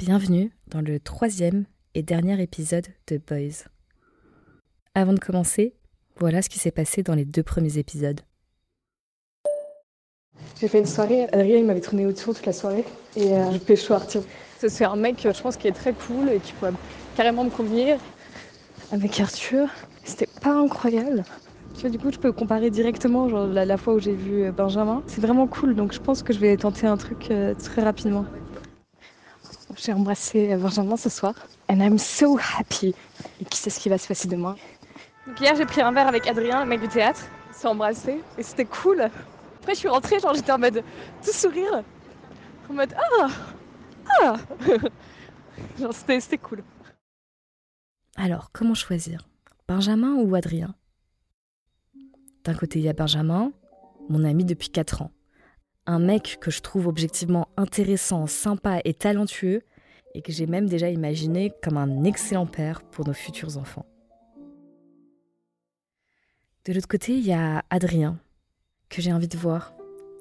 Bienvenue dans le 3e et dernier épisode de Boys. Avant de commencer, voilà ce qui s'est passé dans les 2 premiers épisodes. J'ai fait une soirée, Adrien il m'avait tourné autour toute la soirée et je pécho Arthur. C'est un mec, je pense, qui est très cool et qui pourrait carrément me convenir. Avec Arthur, c'était pas incroyable. Tu vois, du coup, je peux comparer directement, genre la fois où j'ai vu Benjamin. C'est vraiment cool, donc je pense que je vais tenter un truc très rapidement. J'ai embrassé Benjamin ce soir. And I'm so happy. Et qui sait ce qui va se passer demain. Donc hier, j'ai pris un verre avec Adrien, le mec du théâtre. On s'est embrassé et c'était cool. Après, je suis rentrée, genre j'étais en mode tout sourire. En mode ah. Genre c'était cool. Alors, comment choisir ? Benjamin ou Adrien ? D'un côté, il y a Benjamin, mon ami depuis 4 ans. Un mec que je trouve objectivement intéressant, sympa et talentueux, et que j'ai même déjà imaginé comme un excellent père pour nos futurs enfants. De l'autre côté, il y a Adrien, que j'ai envie de voir,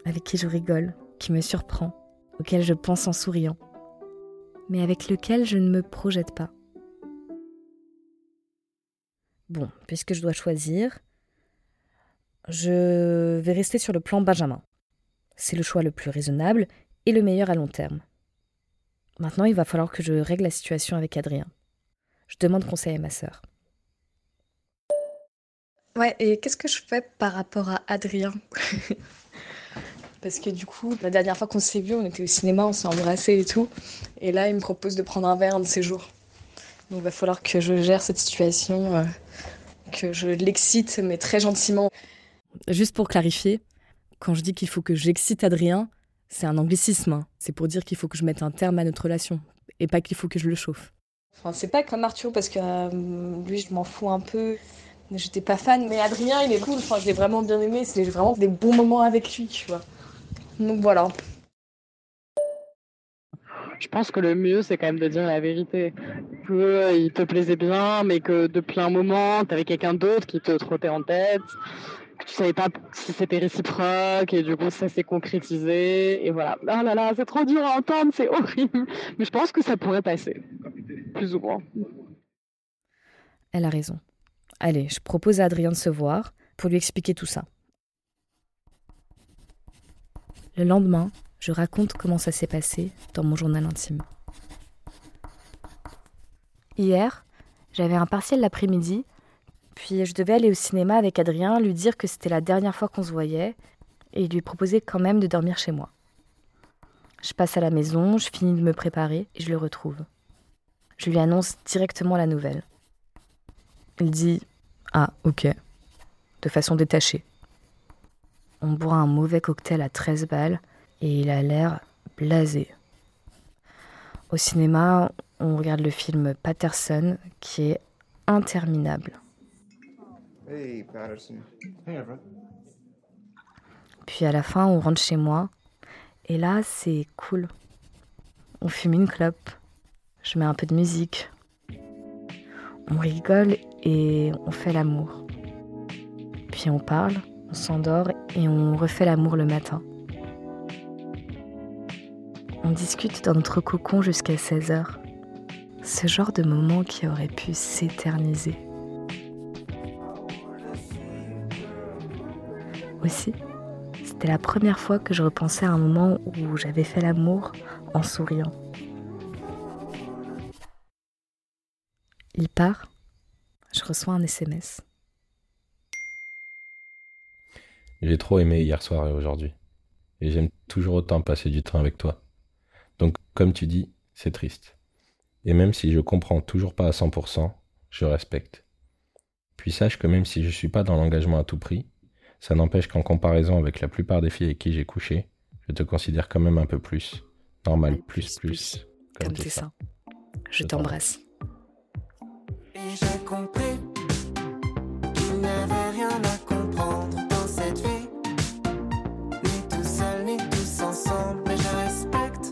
avec qui je rigole, qui me surprend, auquel je pense en souriant, mais avec lequel je ne me projette pas. Bon, puisque je dois choisir, je vais rester sur le plan Benjamin. C'est le choix le plus raisonnable et le meilleur à long terme. Maintenant, il va falloir que je règle la situation avec Adrien. Je demande conseil à ma sœur. Ouais, et qu'est-ce que je fais par rapport à Adrien ? Parce que du coup, la dernière fois qu'on s'est vus, on était au cinéma, on s'est embrassés et tout. Et là, il me propose de prendre un verre un de ces jours. Donc, il va falloir que je gère cette situation, que je l'excite, mais très gentiment. Juste pour clarifier, quand je dis qu'il faut que j'excite Adrien, c'est un anglicisme. Hein. C'est pour dire qu'il faut que je mette un terme à notre relation et pas qu'il faut que je le chauffe. Enfin, c'est pas comme Arthur parce que lui, je m'en fous un peu. J'étais pas fan, mais Adrien, il est cool. Enfin, je l'ai vraiment bien aimé. J'ai vraiment des bons moments avec lui, tu vois. Donc voilà. Je pense que le mieux, c'est quand même de dire la vérité. Qu'il te plaisait bien, mais que depuis un moment, t'avais quelqu'un d'autre qui te trottait en tête. Que tu savais pas si c'était réciproque et du coup ça s'est concrétisé et voilà. Oh là là, c'est trop dur à entendre, c'est horrible. Mais je pense que ça pourrait passer, plus ou moins. Elle a raison. Allez, je propose à Adrien de se voir pour lui expliquer tout ça. Le lendemain, je raconte comment ça s'est passé dans mon journal intime. Hier, j'avais un partiel l'après-midi. Puis je devais aller au cinéma avec Adrien, lui dire que c'était la dernière fois qu'on se voyait et lui proposer quand même de dormir chez moi. Je passe à la maison, je finis de me préparer et je le retrouve. Je lui annonce directement la nouvelle. Il dit « Ah, ok », de façon détachée. On boit un mauvais cocktail à 13 balles et il a l'air blasé. Au cinéma, on regarde le film Patterson qui est interminable. Hey, Patterson. Hey, bro. Puis à la fin, on rentre chez moi. Et là, c'est cool. On fume une clope. Je mets un peu de musique. On rigole et on fait l'amour. Puis on parle, on s'endort et on refait l'amour le matin. On discute dans notre cocon jusqu'à 16h. Ce genre de moment qui aurait pu s'éterniser. Aussi, c'était la première fois que je repensais à un moment où j'avais fait l'amour en souriant. Il part, je reçois un SMS. J'ai trop aimé hier soir et aujourd'hui. Et j'aime toujours autant passer du temps avec toi. Donc, comme tu dis, c'est triste. Et même si je comprends toujours pas à 100%, je respecte. Puis sache que même si je suis pas dans l'engagement à tout prix, ça n'empêche qu'en comparaison avec la plupart des filles avec qui j'ai couché, je te considère quand même un peu plus. Normal, plus. Comme t'es ça. Je t'embrasse. Et j'ai compris qu'il n'y avait rien à comprendre dans cette vie. Ni tout seul, ni tous ensemble, mais je respecte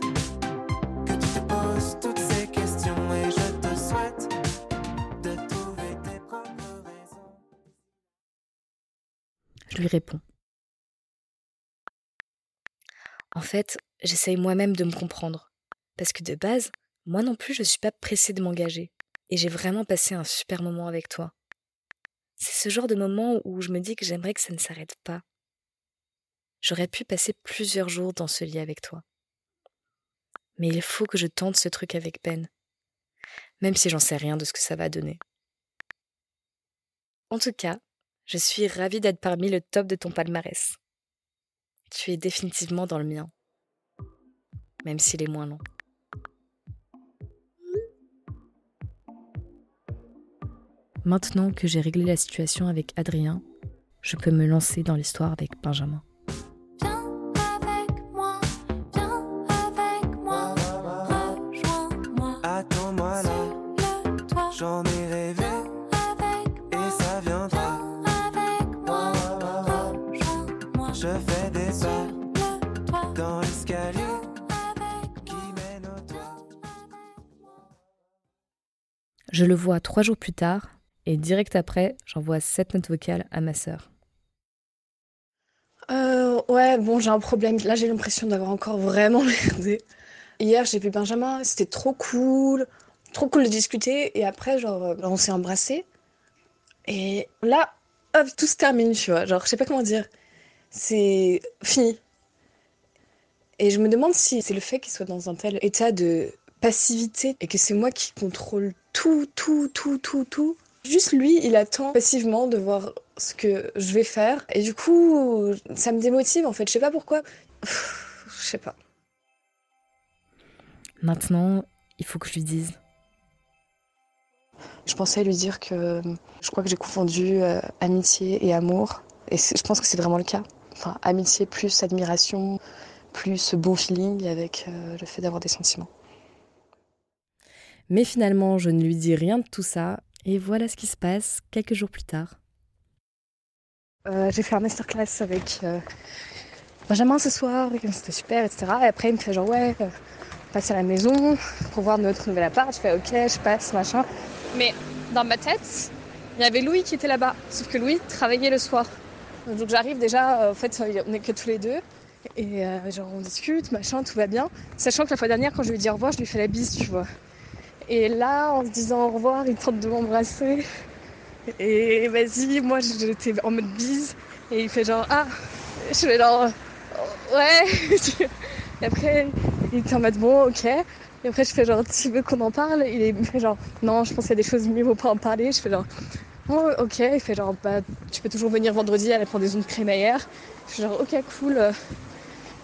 que tu te poses toutes ces questions et je te souhaite de trouver tes propres raisons. Je lui réponds. En fait, j'essaye moi-même de me comprendre. Parce que de base, Moi non plus, je suis pas pressée de m'engager. Et j'ai vraiment passé un super moment avec toi. C'est ce genre de moment où je me dis que j'aimerais que ça ne s'arrête pas. J'aurais pu passer plusieurs jours dans ce lit avec toi. Mais il faut que je tente ce truc avec Ben. Même si j'en sais rien de ce que ça va donner. En tout cas, je suis ravie d'être parmi le top de ton palmarès. Tu es définitivement dans le mien. Même s'il est moins long. Maintenant que j'ai réglé la situation avec Adrien, je peux me lancer dans l'histoire avec Benjamin. J'en ai rêvé et ça viendra. Rejoins-moi. Je fais des pas dans l'escalier qui mène au toit. Je le vois 3 jours plus tard et direct après, j'envoie 7 notes vocales à ma sœur. J'ai un problème. Là, j'ai l'impression d'avoir encore vraiment merdé. Hier, j'ai vu Benjamin, c'était trop cool. Trop cool de discuter, et après, on s'est embrassés. Et là, hop, tout se termine, tu vois. Je sais pas comment dire. C'est fini. Et je me demande si c'est le fait qu'il soit dans un tel état de passivité et que c'est moi qui contrôle tout. Juste lui, il attend passivement de voir ce que je vais faire. Et du coup, ça me démotive, en fait. Je sais pas pourquoi. Je sais pas. Maintenant, il faut que je lui dise. Je pensais lui dire que je crois que j'ai confondu amitié et amour. Et je pense que c'est vraiment le cas. Enfin, amitié plus admiration, plus bon feeling avec le fait d'avoir des sentiments. Mais finalement, je ne lui dis rien de tout ça. Et voilà ce qui se passe quelques jours plus tard. J'ai fait un masterclass avec Benjamin ce soir. C'était super, etc. Et après, il me fait genre, passe à la maison pour voir notre nouvel appart. Je fais ok, je passe, machin. Mais dans ma tête, il y avait Louis qui était là-bas. Sauf que Louis travaillait le soir. Donc j'arrive déjà, en fait, on n'est que tous les deux. Et on discute, machin, tout va bien. Sachant que la fois dernière, quand je lui ai dit au revoir, je lui ai fait la bise, tu vois. Et là, en se disant au revoir, il tente de m'embrasser. Et vas-y, moi, j'étais en mode bise. Et il fait genre, ah, je vais genre, ouais. Et après, il était en mode bon, ok. Et après, je fais genre, tu veux qu'on en parle ? Il me fait genre, non, je pense qu'il y a des choses, mieux vaut pas en parler. Je fais genre, oh, ok. Il fait genre, bah, tu peux toujours venir vendredi à la pendaison de crémaillère. Je fais genre, ok, cool.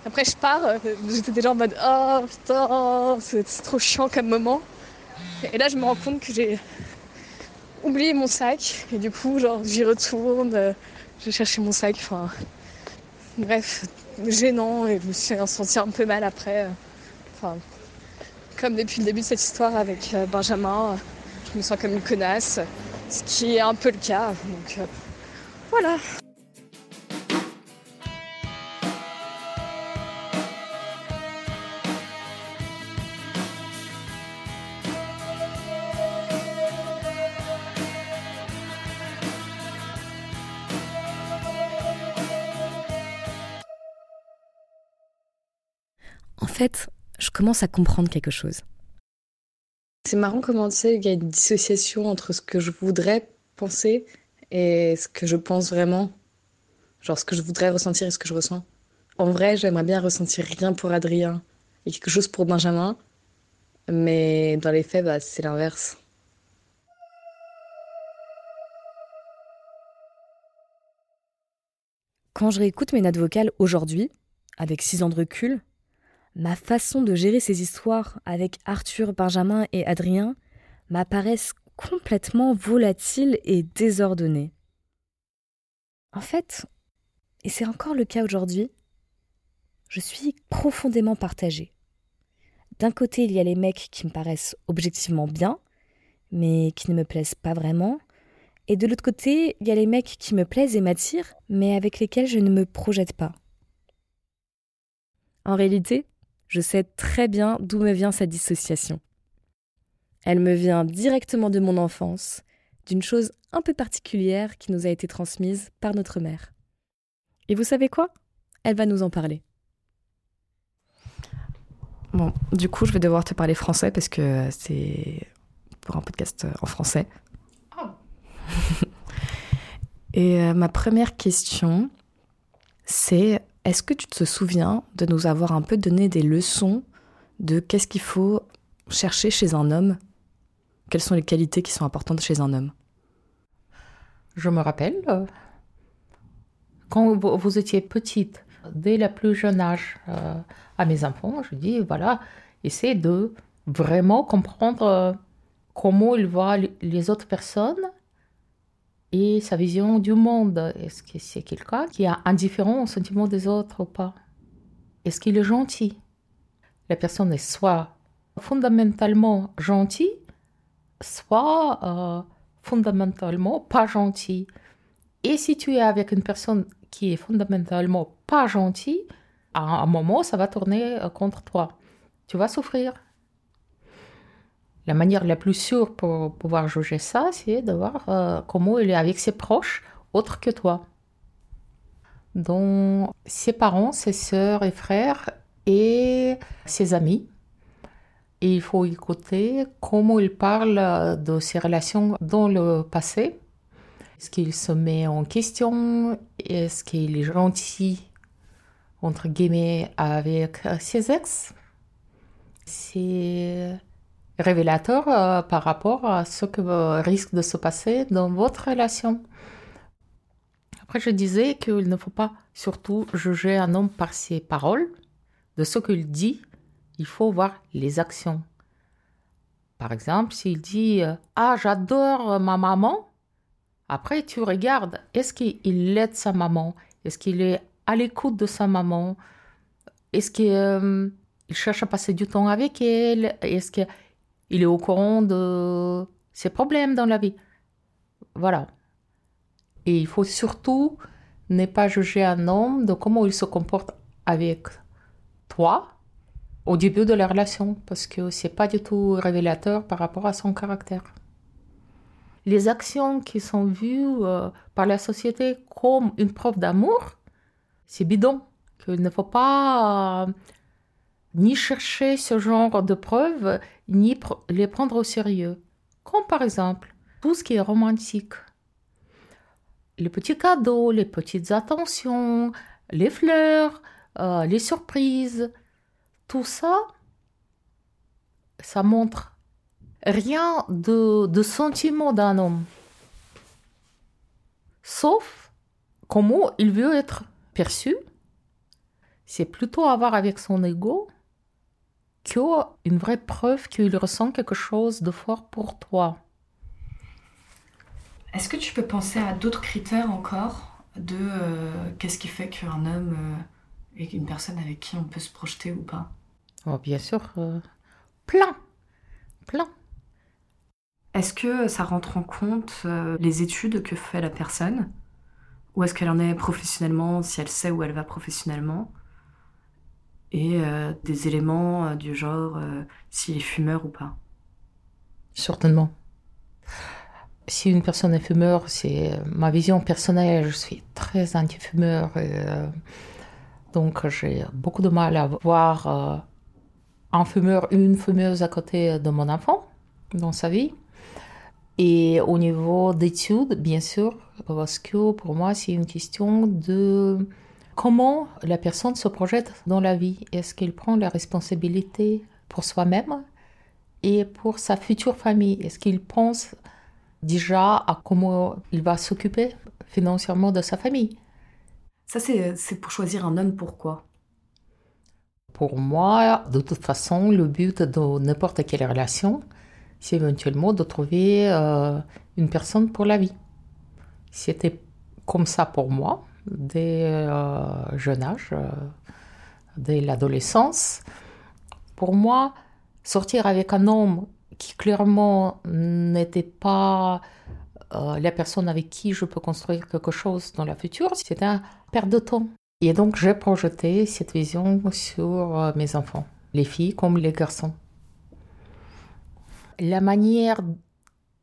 Après, je pars. J'étais déjà en mode, oh putain, c'est trop chiant comme moment. Et là, je me rends compte que j'ai oublié mon sac. Et du coup, genre, j'y retourne. Je cherchais mon sac. Enfin, bref. Gênant, et je me suis sentie un peu mal après. Enfin, comme depuis le début de cette histoire avec Benjamin, je me sens comme une connasse, ce qui est un peu le cas. Donc voilà. En fait, je commence à comprendre quelque chose. C'est marrant comment tu sais, il y a une dissociation entre ce que je voudrais penser et ce que je pense vraiment. Genre ce que je voudrais ressentir et ce que je ressens. En vrai, j'aimerais bien ressentir rien pour Adrien et quelque chose pour Benjamin. Mais dans les faits, c'est l'inverse. Quand je réécoute mes notes vocales aujourd'hui, avec 6 ans de recul, ma façon de gérer ces histoires avec Arthur, Benjamin et Adrien m'apparaissent complètement volatiles et désordonnées. En fait, et c'est encore le cas aujourd'hui, je suis profondément partagée. D'un côté, il y a les mecs qui me paraissent objectivement bien, mais qui ne me plaisent pas vraiment. Et de l'autre côté, il y a les mecs qui me plaisent et m'attirent, mais avec lesquels je ne me projette pas. En réalité, je sais très bien d'où me vient cette dissociation. Elle me vient directement de mon enfance, d'une chose un peu particulière qui nous a été transmise par notre mère. Et vous savez quoi ? Elle va nous en parler. Bon, du coup, je vais devoir te parler français parce que c'est pour un podcast en français. Oh. Et ma première question, c'est est-ce que tu te souviens de nous avoir un peu donné des leçons de qu'est-ce qu'il faut chercher chez un homme? Quelles sont les qualités qui sont importantes chez un homme? Je me rappelle, quand vous étiez petite, dès le plus jeune âge, à mes enfants, je dis, voilà, essaie de vraiment comprendre comment il voit les autres personnes et sa vision du monde. Est-ce que c'est quelqu'un qui est indifférent aux sentiments des autres ou pas? Est-ce qu'il est gentil? La personne est soit fondamentalement gentille, soit fondamentalement pas gentille. Et si tu es avec une personne qui est fondamentalement pas gentille, à un moment, ça va tourner contre toi. Tu vas souffrir. La manière la plus sûre pour pouvoir juger ça, c'est de voir comment il est avec ses proches, autres que toi. Donc, ses parents, ses sœurs et frères et ses amis. Et il faut écouter comment il parle de ses relations dans le passé. Est-ce qu'il se met en question? Est-ce qu'il est gentil, entre guillemets, avec ses ex? C'est révélateur par rapport à ce que risque de se passer dans votre relation. Après, je disais qu'il ne faut pas surtout juger un homme par ses paroles, de ce qu'il dit. Il faut voir les actions. Par exemple, s'il dit « Ah, j'adore ma maman », après tu regardes, est-ce qu'il aide sa maman? Est-ce qu'il est à l'écoute de sa maman? Est-ce qu'il cherche à passer du temps avec elle? Est-ce qu'il est au courant de ses problèmes dans la vie? Voilà. Et il faut surtout ne pas juger un homme de comment il se comporte avec toi au début de la relation, parce que c'est pas du tout révélateur par rapport à son caractère. Les actions qui sont vues par la société comme une preuve d'amour, c'est bidon. Qu'il ne faut pas ni chercher ce genre de preuves, ni les prendre au sérieux. Comme par exemple, tout ce qui est romantique. Les petits cadeaux, les petites attentions, les fleurs, les surprises, tout ça, ça montre rien de sentiment d'un homme, sauf comment il veut être perçu. C'est plutôt à voir avec son ego qu'une vraie preuve qu'il ressent quelque chose de fort pour toi. Est-ce que tu peux penser à d'autres critères encore de qu'est-ce qui fait qu'un homme est une personne avec qui on peut se projeter ou pas? Oh, bien sûr, plein. Est-ce que ça rentre en compte les études que fait la personne? Où est-ce qu'elle en est professionnellement, si elle sait où elle va professionnellement? Et des éléments du genre s'il est fumeur ou pas? Certainement. Si une personne est fumeur, c'est ma vision personnelle. Je suis très anti-fumeur. Donc j'ai beaucoup de mal à voir un fumeur, une fumeuse à côté de mon enfant dans sa vie. Et au niveau d'études, bien sûr, parce que pour moi, c'est une question de comment la personne se projette dans la vie. Est-ce qu'elle prend la responsabilité pour soi-même et pour sa future famille? Est-ce qu'il pense déjà à comment il va s'occuper financièrement de sa famille? Ça, c'est pour choisir un homme, pourquoi? Pour moi, de toute façon, le but de n'importe quelle relation, c'est éventuellement de trouver une personne pour la vie. C'était comme ça pour moi, dès jeune âge, dès l'adolescence. Pour moi, sortir avec un homme qui clairement n'était pas la personne avec qui je peux construire quelque chose dans le futur, c'était une perte de temps. Et donc, j'ai projeté cette vision sur mes enfants, les filles comme les garçons. La manière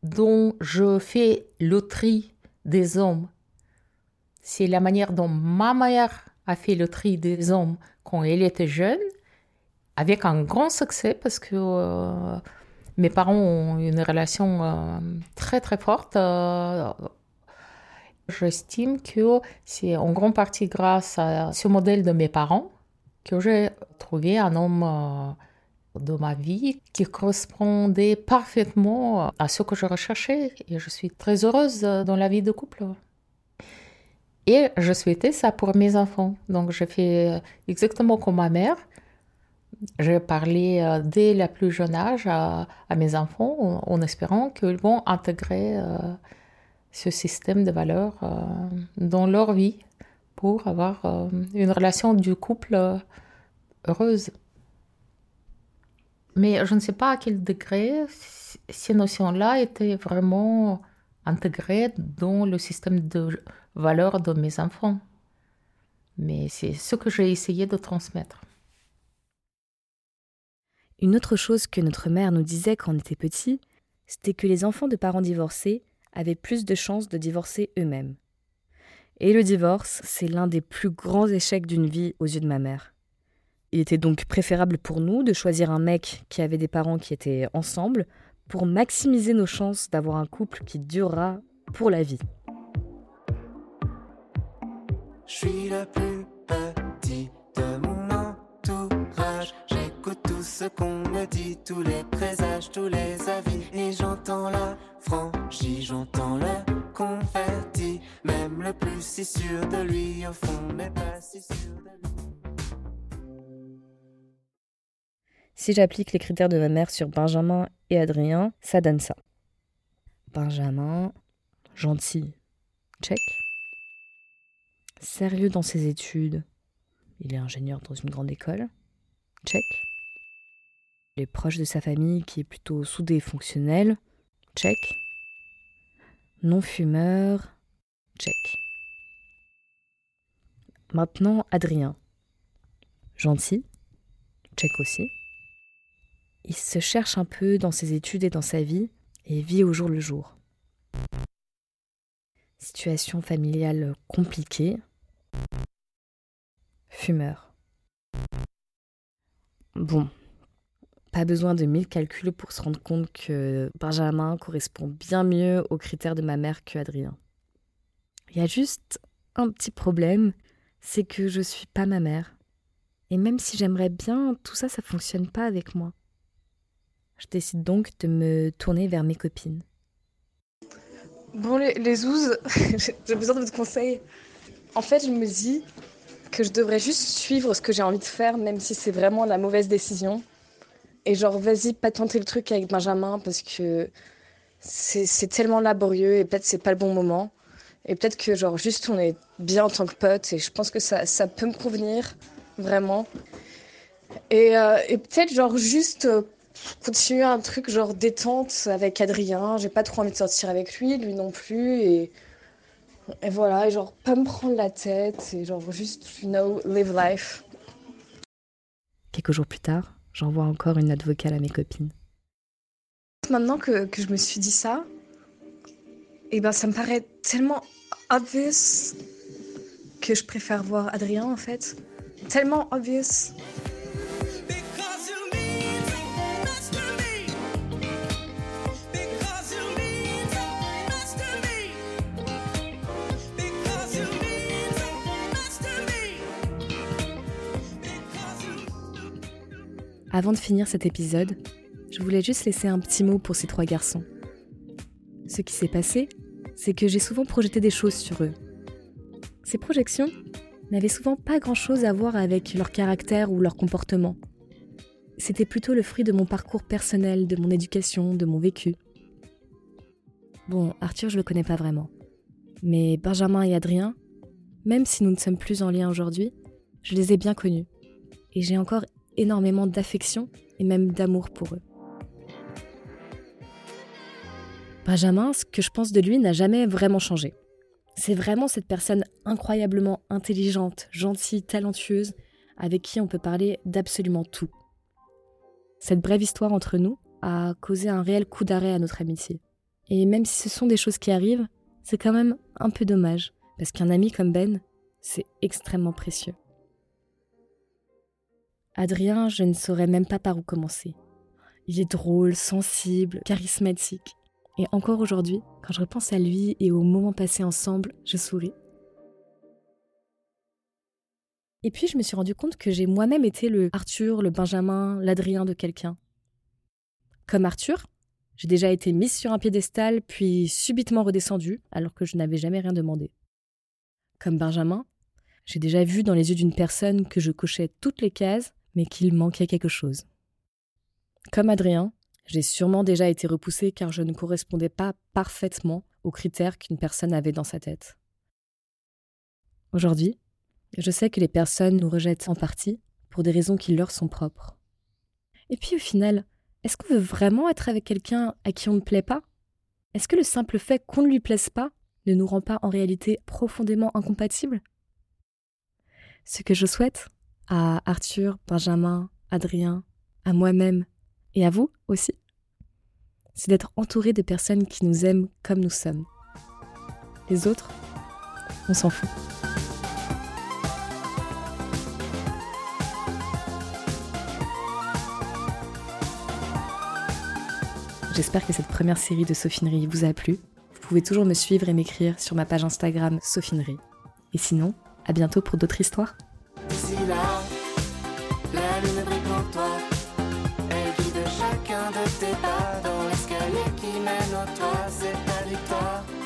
dont je fais le tri des hommes, c'est la manière dont ma mère a fait le tri des hommes quand elle était jeune, avec un grand succès parce que mes parents ont une relation très très forte. J'estime que c'est en grande partie grâce à ce modèle de mes parents que j'ai trouvé un homme de ma vie qui correspondait parfaitement à ce que je recherchais. Et je suis très heureuse dans la vie de couple. Et je souhaitais ça pour mes enfants. Donc, j'ai fait exactement comme ma mère. J'ai parlé dès le plus jeune âge à mes enfants en espérant qu'ils vont intégrer ce système de valeurs dans leur vie pour avoir une relation du couple heureuse. Mais je ne sais pas à quel degré ces notions-là étaient vraiment intégrées dans le système de valeurs de mes enfants. Mais c'est ce que j'ai essayé de transmettre. Une autre chose que notre mère nous disait quand on était petit, c'était que les enfants de parents divorcés avaient plus de chances de divorcer eux-mêmes. Et le divorce, c'est l'un des plus grands échecs d'une vie aux yeux de ma mère. Il était donc préférable pour nous de choisir un mec qui avait des parents qui étaient ensemble pour maximiser nos chances d'avoir un couple qui durera pour la vie. Je suis le plus petit de mon entourage. J'écoute tout ce qu'on me dit, tous les présages, tous les avis. Et j'entends la franchie, j'entends le confetti. Même le plus si sûr de lui, au fond, n'est pas si sûr de lui. Si j'applique les critères de ma mère sur Benjamin et Adrien, ça donne ça. Benjamin, gentil, check. Sérieux dans ses études, il est ingénieur dans une grande école, check. Il est proche de sa famille qui est plutôt soudé et fonctionnel, check. Non fumeur, check. Maintenant, Adrien, gentil, check aussi. Il se cherche un peu dans ses études et dans sa vie, et vit au jour le jour. Situation familiale compliquée. Fumeur. Bon, pas besoin de 1000 calculs pour se rendre compte que Benjamin correspond bien mieux aux critères de ma mère que Adrien. Il y a juste un petit problème, c'est que je suis pas ma mère. Et même si j'aimerais bien, tout ça, ça fonctionne pas avec moi. Je décide donc de me tourner vers mes copines. Bon, les zouzes, j'ai besoin de votre conseil. En fait, je me dis que je devrais juste suivre ce que j'ai envie de faire, même si c'est vraiment la mauvaise décision. Et genre, vas-y, pas tenter le truc avec Benjamin, parce que c'est tellement laborieux et peut-être c'est pas le bon moment. Et peut-être que genre, juste, on est bien en tant que potes et je pense que ça peut me convenir, vraiment. Et peut-être genre juste... continuer un truc genre détente avec Adrien, j'ai pas trop envie de sortir avec lui non plus, et voilà, et genre pas me prendre la tête, et genre juste, you know, live life. Quelques jours plus tard, j'envoie encore une note vocale à mes copines. Maintenant que je me suis dit ça, et ben ça me paraît tellement obvious que je préfère voir Adrien en fait, tellement obvious. Avant de finir cet épisode, je voulais juste laisser un petit mot pour ces trois garçons. Ce qui s'est passé, c'est que j'ai souvent projeté des choses sur eux. Ces projections n'avaient souvent pas grand-chose à voir avec leur caractère ou leur comportement. C'était plutôt le fruit de mon parcours personnel, de mon éducation, de mon vécu. Bon, Arthur, je le connais pas vraiment. Mais Benjamin et Adrien, même si nous ne sommes plus en lien aujourd'hui, je les ai bien connus. Et j'ai encore énormément d'affection et même d'amour pour eux. Benjamin, ce que je pense de lui n'a jamais vraiment changé. C'est vraiment cette personne incroyablement intelligente, gentille, talentueuse, avec qui on peut parler d'absolument tout. Cette brève histoire entre nous a causé un réel coup d'arrêt à notre amitié. Et même si ce sont des choses qui arrivent, c'est quand même un peu dommage, parce qu'un ami comme Ben, c'est extrêmement précieux. Adrien, je ne saurais même pas par où commencer. Il est drôle, sensible, charismatique. Et encore aujourd'hui, quand je repense à lui et aux moments passés ensemble, je souris. Et puis je me suis rendu compte que j'ai moi-même été le Arthur, le Benjamin, l'Adrien de quelqu'un. Comme Arthur, j'ai déjà été mise sur un piédestal puis subitement redescendue alors que je n'avais jamais rien demandé. Comme Benjamin, j'ai déjà vu dans les yeux d'une personne que je cochais toutes les cases mais qu'il manquait quelque chose. Comme Adrien, j'ai sûrement déjà été repoussée car je ne correspondais pas parfaitement aux critères qu'une personne avait dans sa tête. Aujourd'hui, je sais que les personnes nous rejettent en partie pour des raisons qui leur sont propres. Et puis au final, est-ce qu'on veut vraiment être avec quelqu'un à qui on ne plaît pas ? Est-ce que le simple fait qu'on ne lui plaise pas ne nous rend pas en réalité profondément incompatibles ? Ce que je souhaite à Arthur, Benjamin, Adrien, à moi-même et à vous aussi, c'est d'être entouré de personnes qui nous aiment comme nous sommes. Les autres, on s'en fout. J'espère que cette première série de Sophineries vous a plu. Vous pouvez toujours me suivre et m'écrire sur ma page Instagram Sophineries. Et sinon, à bientôt pour d'autres histoires. D'ici là, la lune brille pour toi. Elle guide chacun de tes pas dans l'escalier qui mène au toit. C'est ta victoire.